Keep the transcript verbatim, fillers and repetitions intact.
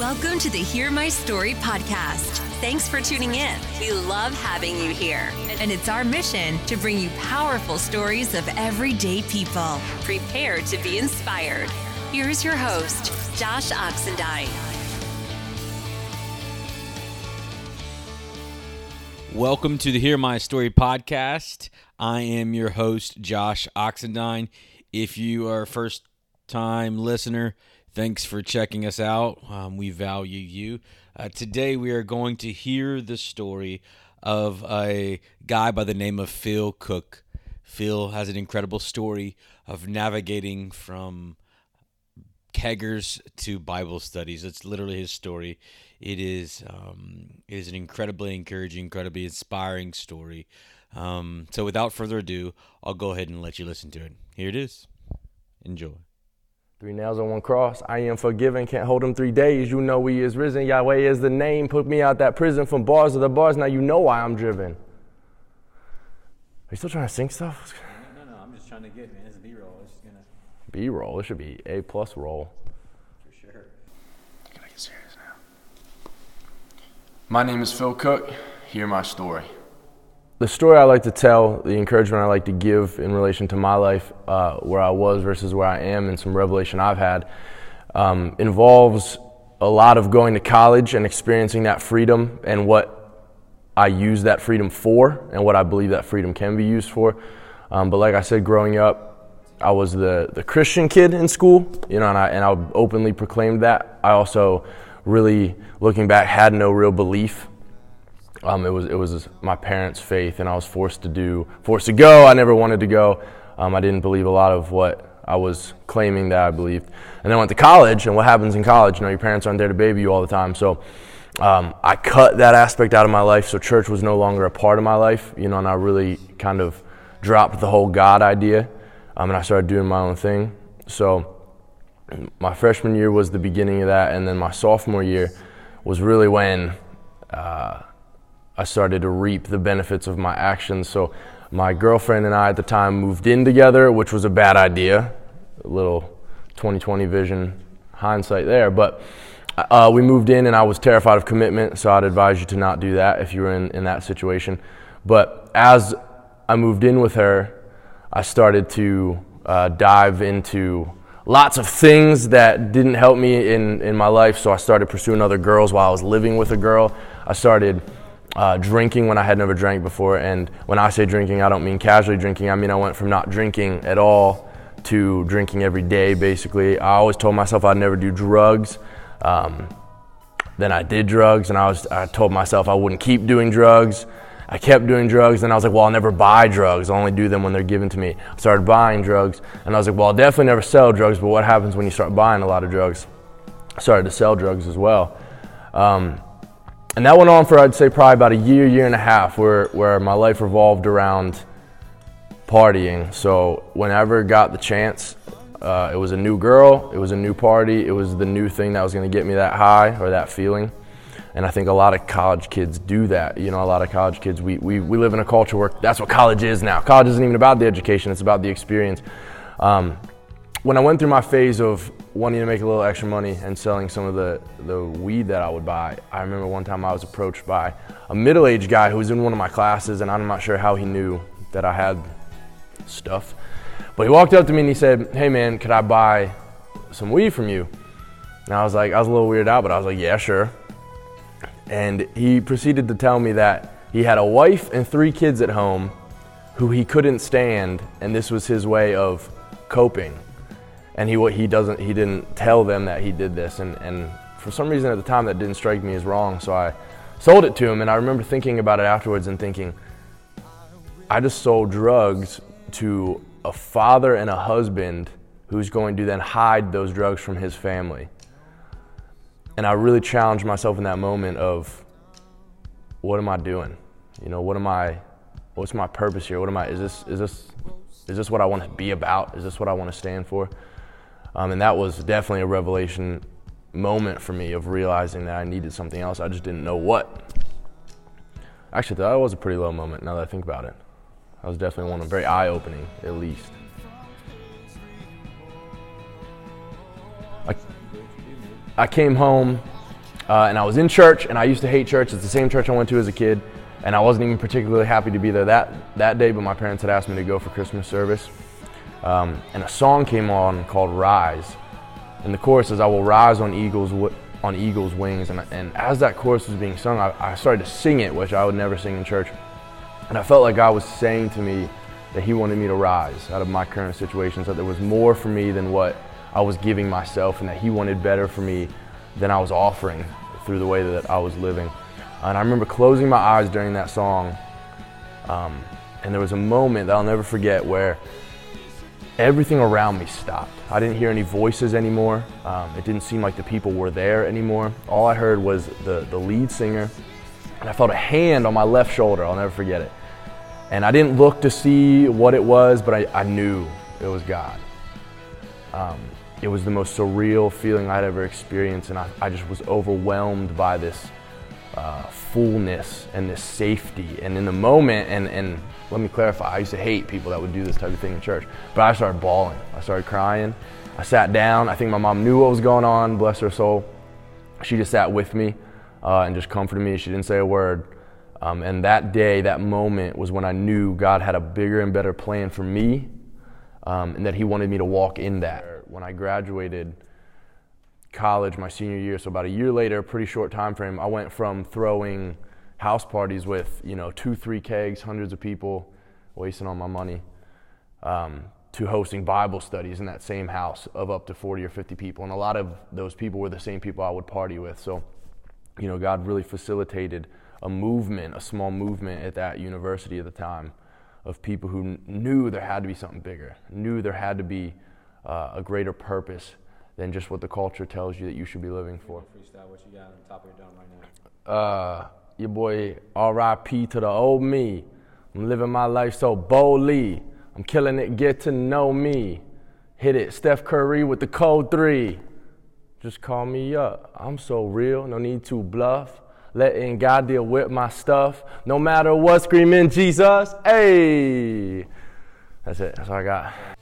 Welcome to the Hear My Story podcast. Thanks for tuning in. We love having you here. And it's our mission to bring you powerful stories of everyday people. Prepare to be inspired. Here's your host, Josh Oxendine. Welcome to the Hear My Story podcast. I am your host, Josh Oxendine. If you are a first-time listener, thanks for checking us out. Um, we value you. Uh, today we are going to hear the story of a guy by the name of Phil Cook. Phil has an incredible story of navigating from keggers to Bible studies. That's literally his story. It is um, it is an incredibly encouraging, incredibly inspiring story. Um, so without further ado, I'll go ahead and let you listen to it. Here it is. Enjoy. Three nails on one cross, I am forgiven, can't hold him three days. You know he is risen, Yahweh is the name. Put me out that prison from bars to the bars, now you know why I'm driven. Are you still trying to sing stuff? No, no, no, I'm just trying to get, man, it's B-roll. It's gonna... B-roll, it should be A-plus roll. For sure. Can I get serious now? My name is Phil Cook, hear my story. The story I like to tell, the encouragement I like to give in relation to my life, uh, where I was versus where I am and some revelation I've had, um, involves a lot of going to college and experiencing that freedom and what I use that freedom for and what I believe that freedom can be used for. Um, but like I said, growing up, I was the, the Christian kid in school, you know, and I, and I openly proclaimed that. I also really, looking back, had no real belief. Um, it was it was my parents' faith, and I was forced to do, forced to go. I never wanted to go. Um, I didn't believe a lot of what I was claiming that I believed. And then I went to college, and what happens in college? You know, your parents aren't there to baby you all the time. So um, I cut that aspect out of my life, so church was no longer a part of my life, you know, and I really kind of dropped the whole God idea, um, and I started doing my own thing. So my freshman year was the beginning of that, and then my sophomore year was really when... Uh, I started to reap the benefits of my actions. So my girlfriend and I at the time moved in together, which was a bad idea. A little twenty twenty vision hindsight there. But uh, we moved in and I was terrified of commitment. So I'd advise you to not do that if you were in, in that situation. But as I moved in with her, I started to uh, dive into lots of things that didn't help me in, in my life. So I started pursuing other girls while I was living with a girl. I started... Uh, drinking when I had never drank before, and when I say drinking, I don't mean casually drinking. I mean I went from not drinking at all to drinking every day, basically. I always told myself I'd never do drugs. Um, then I did drugs, and I was I told myself I wouldn't keep doing drugs. I kept doing drugs, and I was like, well, I'll never buy drugs. I'll only do them when they're given to me. I started buying drugs, and I was like, well, I'll definitely never sell drugs, but what happens when you start buying a lot of drugs? I started to sell drugs as well. Um, And that went on for, I'd say, probably about a year, year and a half, where, where my life revolved around partying. So whenever I got the chance, uh, it was a new girl, it was a new party, it was the new thing that was going to get me that high or that feeling. And I think a lot of college kids do that. You know, a lot of college kids, we, we, we live in a culture where that's what college is now. College isn't even about the education, it's about the experience. Um, when I went through my phase of wanting to make a little extra money and selling some of the, the weed that I would buy. I remember one time I was approached by a middle-aged guy who was in one of my classes, and I'm not sure how he knew that I had stuff. But he walked up to me and he said, hey man, could I buy some weed from you? And I was like, I was a little weirded out, but I was like, yeah, sure. And he proceeded to tell me that he had a wife and three kids at home who he couldn't stand, and this was his way of coping. And he he doesn't he didn't tell them that he did this, and, and for some reason at the time that didn't strike me as wrong, so I sold it to him. And I remember thinking about it afterwards and thinking, I just sold drugs to a father and a husband who's going to then hide those drugs from his family. And I really challenged myself in that moment of, what am I doing? You know, what am I? What's my purpose here? What am I? Is this is this is this what I want to be about? Is this what I want to stand for? Um, and that was definitely a revelation moment for me of realizing that I needed something else. I just didn't know what. Actually, that was a pretty low moment now that I think about it. That was definitely one of very eye-opening, at least. I, I came home Uh, and I was in church, and I used to hate church. It's the same church I went to as a kid, and I wasn't even particularly happy to be there that, that day, but my parents had asked me to go for Christmas service. Um, and a song came on called Rise, and the chorus is, I will rise on eagles w- on eagles' wings. And, and as that chorus was being sung, I, I started to sing it, which I would never sing in church. And I felt like God was saying to me that he wanted me to rise out of my current situations, that there was more for me than what I was giving myself, and that he wanted better for me than I was offering through the way that I was living. And I remember closing my eyes during that song, um, and there was a moment that I'll never forget where everything around me stopped. I didn't hear any voices anymore. Um, it didn't seem like the people were there anymore. All I heard was the, the lead singer, and I felt a hand on my left shoulder. I'll never forget it. And I didn't look to see what it was, but I, I knew it was God. Um, It was the most surreal feeling I'd ever experienced, and I, I just was overwhelmed by this uh, fullness and this safety. And in the moment, and, and let me clarify, I used to hate people that would do this type of thing in church, but I started bawling. I started crying. I sat down. I think my mom knew what was going on, bless her soul. She just sat with me uh, and just comforted me. She didn't say a word. Um, and that day, that moment was when I knew God had a bigger and better plan for me, um, and that he wanted me to walk in that. When I graduated college my senior year, so about a year later, pretty short time frame, I went from throwing house parties with, you know, two, three kegs, hundreds of people, wasting all my money, um, to hosting Bible studies in that same house of up to forty or fifty people. And a lot of those people were the same people I would party with. So, you know, God really facilitated a movement, a small movement at that university at the time of people who knew there had to be something bigger, knew there had to be Uh, a greater purpose than just what the culture tells you that you should be living for. Freestyle, what you got on the top of your dome right now? Uh, your boy, R I P to the old me. I'm living my life so boldly. I'm killing it, get to know me. Hit it, Steph Curry with the code three. Just call me up. I'm so real, no need to bluff. Letting God deal with my stuff. No matter what, screaming Jesus. Hey! That's it, that's all I got.